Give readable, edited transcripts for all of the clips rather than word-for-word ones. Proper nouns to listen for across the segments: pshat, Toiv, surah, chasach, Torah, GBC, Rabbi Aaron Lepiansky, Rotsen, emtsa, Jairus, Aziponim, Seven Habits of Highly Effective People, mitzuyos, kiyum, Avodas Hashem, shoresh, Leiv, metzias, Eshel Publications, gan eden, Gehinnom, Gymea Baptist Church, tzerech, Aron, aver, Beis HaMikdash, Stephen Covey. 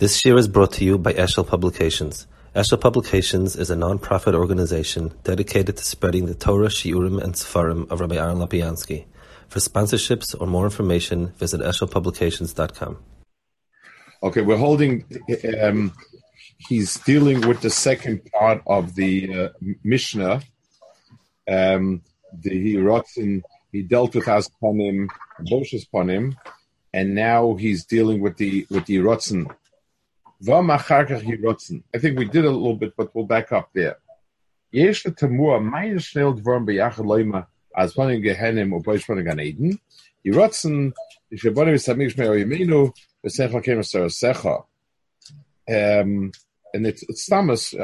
This year is brought to you by Eshel Publications. Eshel Publications is a non-profit organization dedicated to spreading the Torah, Shiurim, and Sefarim of Rabbi Aaron Lepiansky. For sponsorships or more information, visit eshelpublications.com. Okay, we're holding... he's dealing with the second part of the Mishnah. He dealt with Az Panim, Boshes Panim, and now he's dealing with the Rotsen. I think we did a little bit, but we'll back up there. And it's Thomas,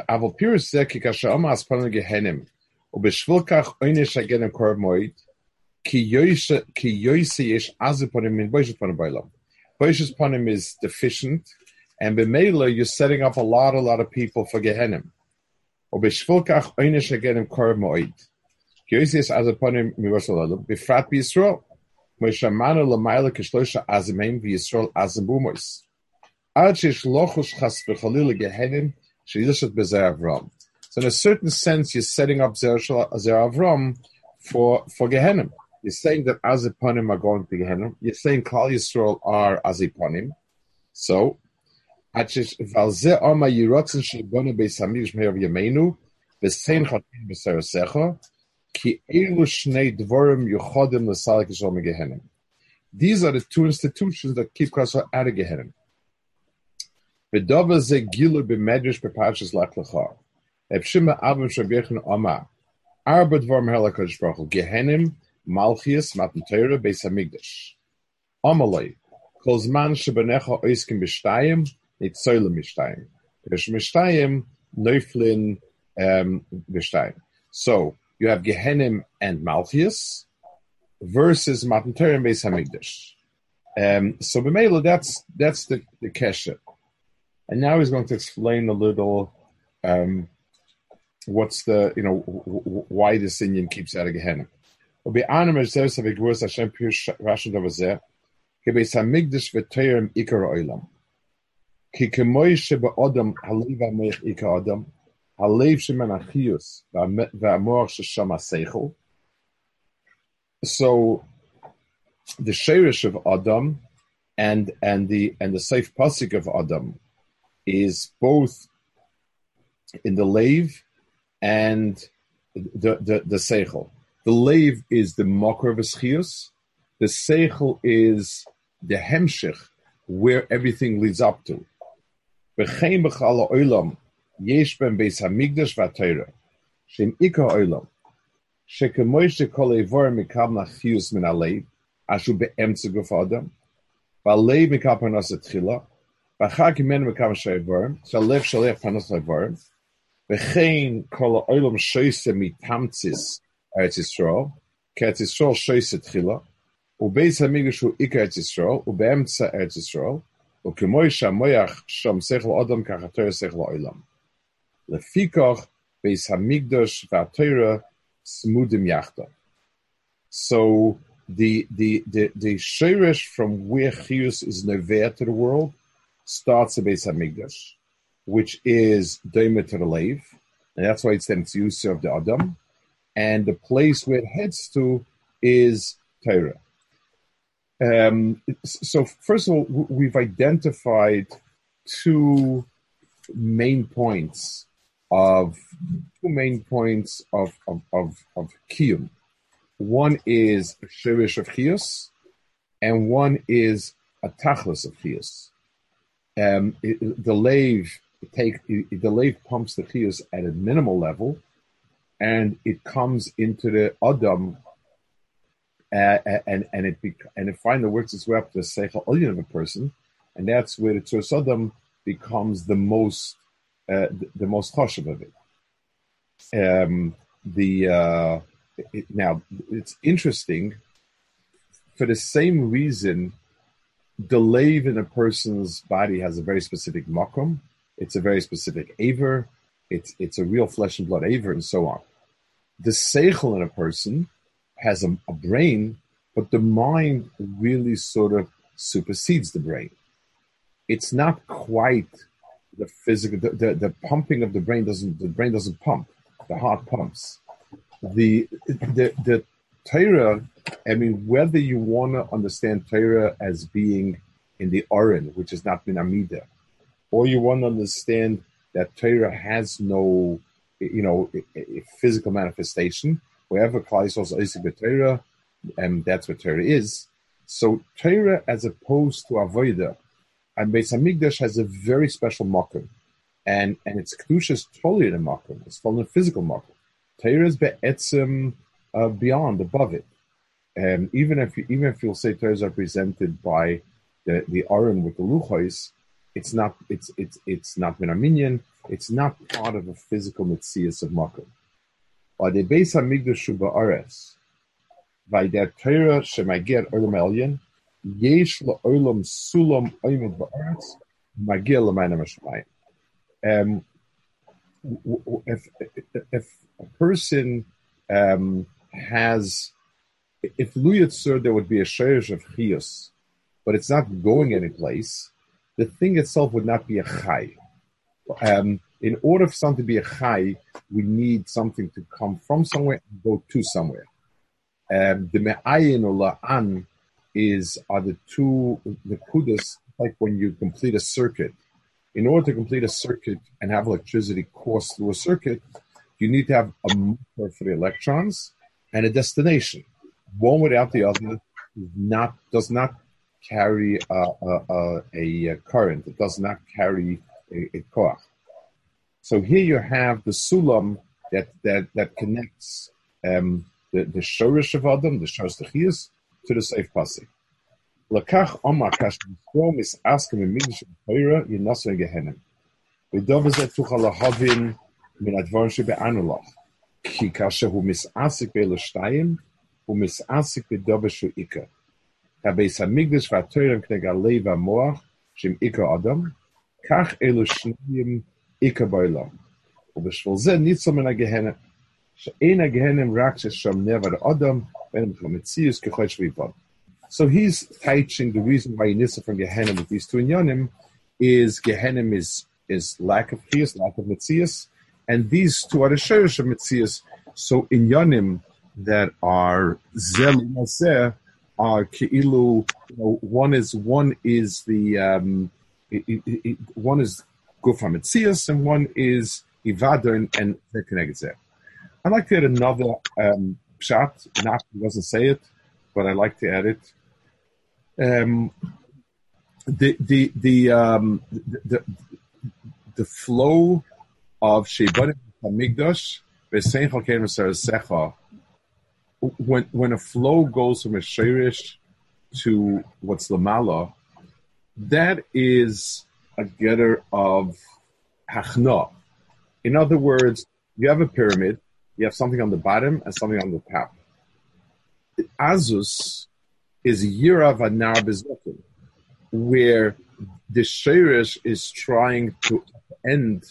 Aval Piris Zeki Kasha Omas Panan Gehenim, Ubishvilkach Oinish Agenim Kormoid, Ki Yoisish Aziponim in Boshes Panim Bailam. Boshes Panim is deficient, and Bemela, you're setting up a lot of people for Gehenim. Ubishvilkach Oinish Agenim Kormoid, Ki Yoisish Aziponim Mirosalalum, Befrat Bisrol, Moshamano Lamaila Kishlosha Azimim, Visrol Azibumois. So in a certain sense, you're setting up Zera Avram for Gehinnom. You're saying that Aziponim are going to Gehinnom. You're saying Kal Yisrael are Aziponim. So, these are the two institutions that keep Kal Yisrael out of Gehinnom. Bedover ze gilu b'medrash b'parshas lech lecha. Ebshima avim shabiachin oma. Arba dvarm halakodesh baruch Gehenim malchias matan Terra Beis HaMikdash. Omalei kol zman shebenecha oiskim b'shtayim nitzolim b'shtayim. B'shem b'shtayim neuflin b'shtayim. So you have Gehenim and malchias versus matan Terra Beis HaMikdash. So b'meila that's the keshet. And now he's going to explain a little what's the, you know, why this Indian keeps out of Gehinnom. So the shoresh of Adam and the safe pasuk of Adam is both in the Leiv and the seichel. The Leiv is the makor of chiyus. The seichel is the hemshich, where everything leads up to. B'chein b'chal ha'olam yesh ben Beis HaMikdash v'Torah shem ikar ha'olam shekemoy shekol eivar mikabel chiyus min ha'leiv ashu be'emtsa guf ha'adam v'leiv mikabel panos ha'tchila. So the shoresh from where chiyus is neveh to the world starts the Beis HaMikdash, which is Doimeh to the Leiv, and that's why it's the mitzuyos of the Adam, and the place where it heads to is Terra. So first of all, we've identified two main points of Kiyum. One is Sheresh of Chiyus, and one is a tachlis of Chiyus. The Leiv pumps the chiyus at a minimal level, and it comes into the Adam, and it finally works its way up to the seichel elyon of a person, and that's where the tzurus Adam becomes the most chashuv of it. Now it's interesting for the same reason. The Leiv in a person's body has a very specific macham. It's a very specific aver. It's a real flesh and blood aver, and so on. The seichel in a person has a brain, but the mind really sort of supersedes the brain. it's not quite the physical, the pumping of the brain doesn't pump, the heart pumps. The Torah, I mean, whether you want to understand Torah as being in the Aron, which is not min amida, or you want to understand that Torah has no, a physical manifestation, wherever Kal Yisrael is with Torah, and that's what Torah is. So Torah, as opposed to Avoida, and Beis HaMikdash has a very special makom, and its kedusha is totally in a makom. It's totally a physical makom. Torah is be'etzem beyond, above it. Even if you'll say Torah is represented by the Aron with the Luchois, it's not min aminyan. It's not part of a physical metzias of makom. Or the Beis HaMikdash ba'aretz, by that Torah shemager olam elyon. If a person has, if Luyetzur, there would be a shoresh of chiyus, but it's not going any place, the thing itself would not be a chai. In order for something to be a chai, we need something to come from somewhere and go to somewhere. The me'ayin or la'an are the two nekudas, like when you complete a circuit. In order to complete a circuit and have electricity course through a circuit, you need to have a motor for the electrons and a destination. One without the other does not carry a current. It does not carry a koach. So here you have the sulam that connects the shoresh of Adam, the shoresh techiyus, to the safe passing. Lakach Omar Kashmom is asking in Midish Torah in Nasser Gehinnom. We dovezet tuchalahavin min advarshe be'anulach. Ki kasha hu misasik be'loshtayim, hu misasik be'doveshu ikka. Habeis hamigdash va'toyrim knegalei va'moach shim ikka adam. Kach elushnayim ikka ba'olam. Ubeshvul zeh nitzol min ha'gehinnom. She'ein ha'gehinnom rak shesham nevad adam. So he's teaching the reason why Nisa from Gehinnom with these two inyanim is Gehinnom is lack of chiyus, lack of metzias, and these two are the shoresh of metzias. So inyanim that are zeli naseh are keilu. One is gufa metzias and one is ivadon and zekenegzeh. I'd like to add another. Pshat, not, he doesn't say it, but I like to add it. The flow of Sheibanim Hamigdash v'seichel kelim sarasecha. When a flow goes from a shirish to what's lamala, that is a getter of hachna. In other words, you have a pyramid. You have something on the bottom and something on the top. The azus is yira v'nar b'zokim, where the shirish is trying to end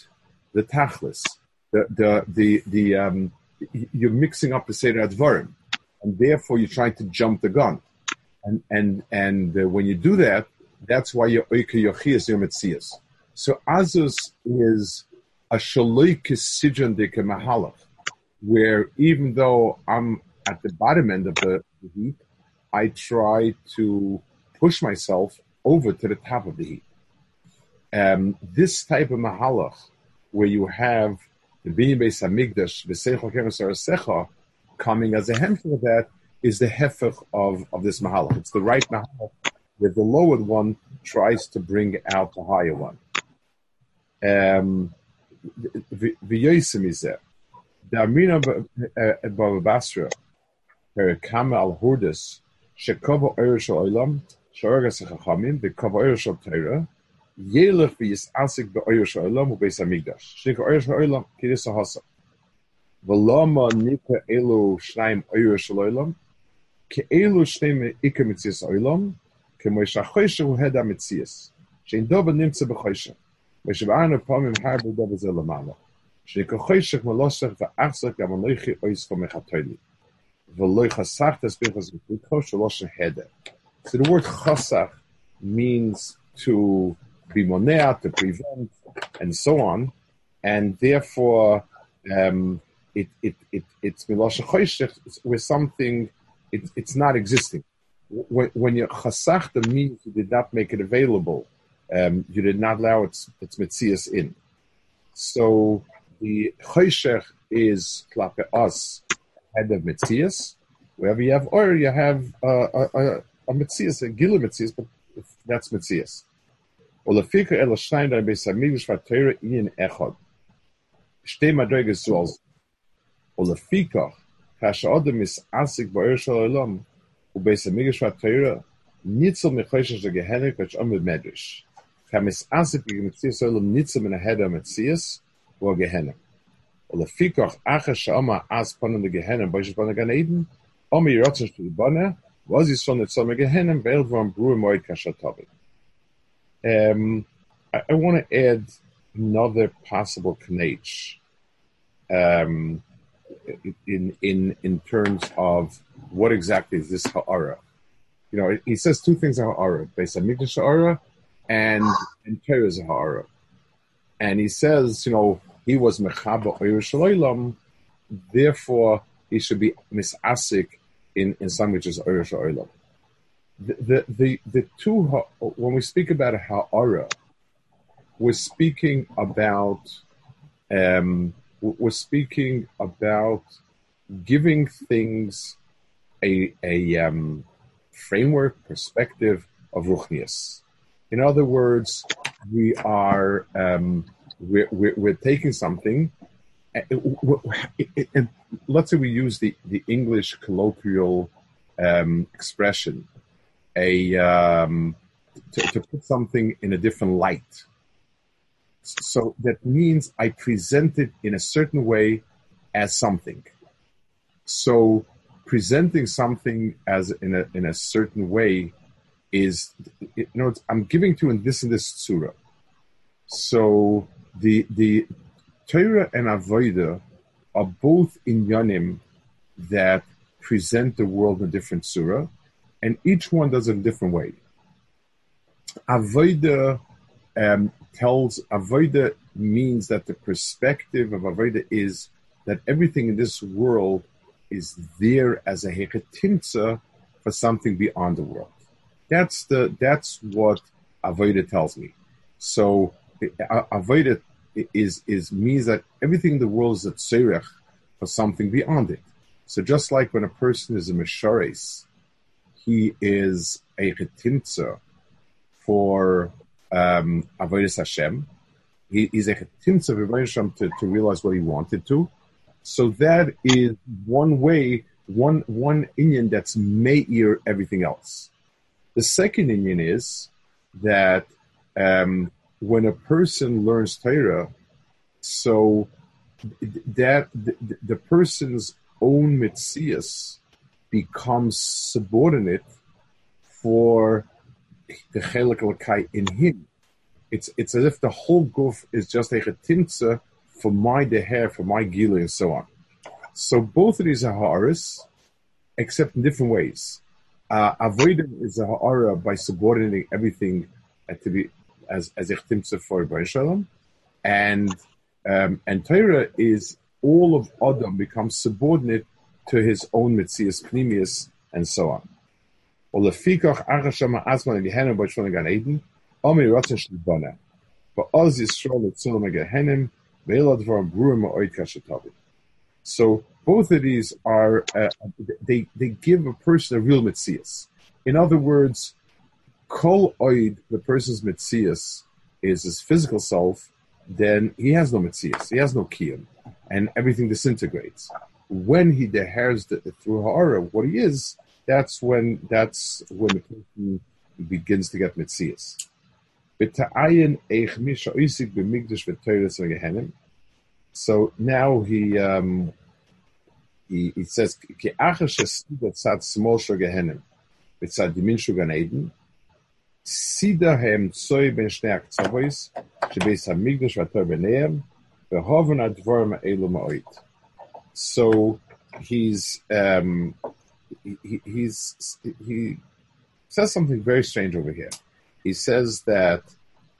the tachlis. You're mixing up the seder advarim, and therefore you're trying to jump the gun. And when you do that, that's why you're oike yochias your metzias. So azus is a shaloi kesijon deke mahalach, where even though I'm at the bottom end of the heap, I try to push myself over to the top of the heap. This type of mahalach, where you have the binyan Beis HaMikdash, v'seichel kelim sarasecha, coming as a hemshech of that, is the hefech of this mahalach. It's the right mahalach, where the lowered one tries to bring out the higher one. V'yoysim izeh. The Amina Baba Basra, Perikama al Hurdas, Shekova Erishal Olam, Sharagas Chachamim, the Kava Erishal Terra, Yelef is Asik the Erishal Olam, Beis HaMikdash, Shek Erishal Olam, Kirisa Hasa, Velama Nika Elo Shnaim Erishal Olam, Ke Elo Shnaim Ikamitzis Olam, Kemesha Chosha Heda Mitzias, Shendova Nimse Bechosha, Meshavana Pomim Harbo Dovas Elamala. So the word chasach means to primonea, to prevent, and so on. And therefore, it's milosha choshech, where something it's not existing. When you chasach, the means you did not make it available, you did not allow its metzias in. So the choshech is klape us, head of metzias. Wherever you have oil, you have a metzias, a gila metzias, but that's metzias. I want to add another possible knech in terms of what exactly is this ha'ara. You know, he says two things are ha'ara: Beis HaMikdash ha'ara and Terra's ha'ara. And he says, you know, he was mechaba Yerushalayim, therefore he should be misasik in some which is Yerushalayim. The two, when we speak about a ha'ara, we're speaking about giving things a framework, perspective of ruchnius. In other words, we are we're taking something, and let's say we use the English colloquial expression. To put something in a different light. So that means I present it in a certain way as something. So presenting something as in a certain way is, you know, I'm giving to you in this surah. So the Terra and Avoida are both in Yanim that present the world in a different surah. And each one does it in a different way. Avoida Avoida means that the perspective of Avoida is that everything in this world is there as a hechtinza for something beyond the world. That's what Avoida tells me. So Avoida is means that everything in the world is a tzerech for something beyond it. So just like when a person is a meshares, he is a chetimtza for Avodas Hashem. He is a chetimtza for Avodas Hashem to realize what he wanted to. So that is one way, one inyan that's meir everything else. The second inyan is that when a person learns Torah, so that the person's own metzias becomes subordinate for the chelek l'kai in him. It's as if the whole guf is just a chetimtza for my deher, for my gila, and so on. So both of these are ha'aras, except in different ways. Avoiding is a ha'ara by subordinating everything to be as a chetimtza for Ibn Shalom, and Torah is all of Adam becomes subordinate to his own metzias pnimius, and so on. So both of these are, they give a person a real metzias. In other words, kol oid, the person's metzias, is his physical self, then he has no metzias, he has no kiyum, and everything disintegrates. When he deheres through ha'ara what he is, that's when the person begins to get metzias. So now he says So he says something very strange over here. He says that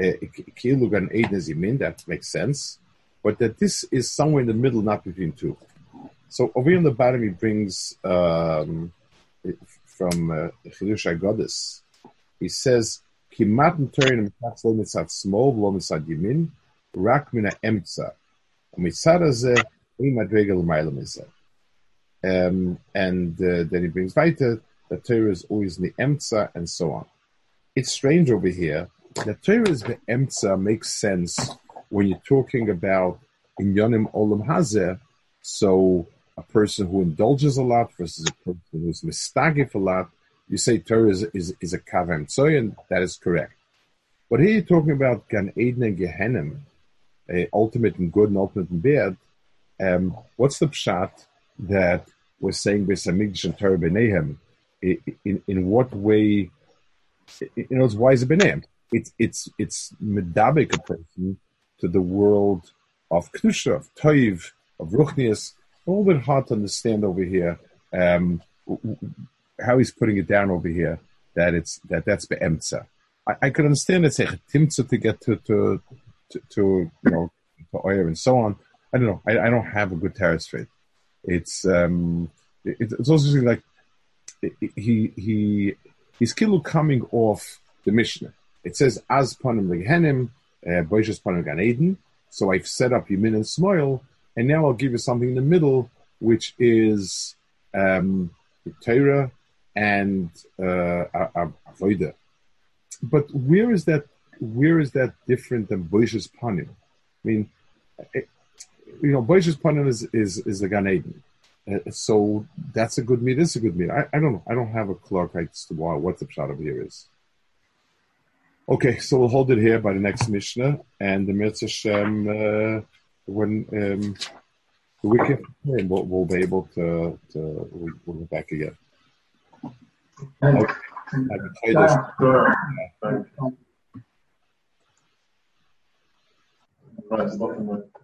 Kilugan Eid Nezimin, that makes sense, but that this is somewhere in the middle, not between two. So over here on the bottom, he brings from Chidush HaGodes. He says, "Kimat m'torin m'tach lo mitzad smol v'lo mitzad yamin, rak mina emtsa u'mitzad hazeh im madrega l'mayla mizeh." And then he brings weiter that Torah is always in the emtsa and so on. It's strange over here that Torah is the emtsa makes sense when you're talking about in Yonim Olam Hazeh. So a person who indulges a lot versus a person who's mistagif a lot, you say Torah is a kav emtsoy, and that is correct. But here you're talking about Gan Eden and Gehinnom, ultimate and good and ultimate and bad. What's the pshat that we're saying Beis HaMikdash and Terra B'neihem? In what way? You know, why is it B'neihem? It's medabik a person to the world of Kedusha, of Toiv, of ruchnius. A little bit hard to understand over here how he's putting it down over here that it's that's beemtza. I could understand it's a hechtinza to get to you know to oyer and so on. I don't know. I don't have a good Terra straight. It's also something like he's kilu coming off the Mishnah. It says Az Panim lehenim Boshes Panim Gan Eden. So I've set up Yamin and Smoil, and now I'll give you something in the middle, which is the Torah and Avoida. But where is that? Where is that different than Boshes Panim? I mean, you know, Boshes Panim is the Gan Eden. So that's a good meat. It's a good meat. I don't know. I don't have a clock as to what the pshat of here is. Okay, so we'll hold it here by the next Mishnah, and the Mitzvah when the weekend we'll be able to we'll get back again. Okay. I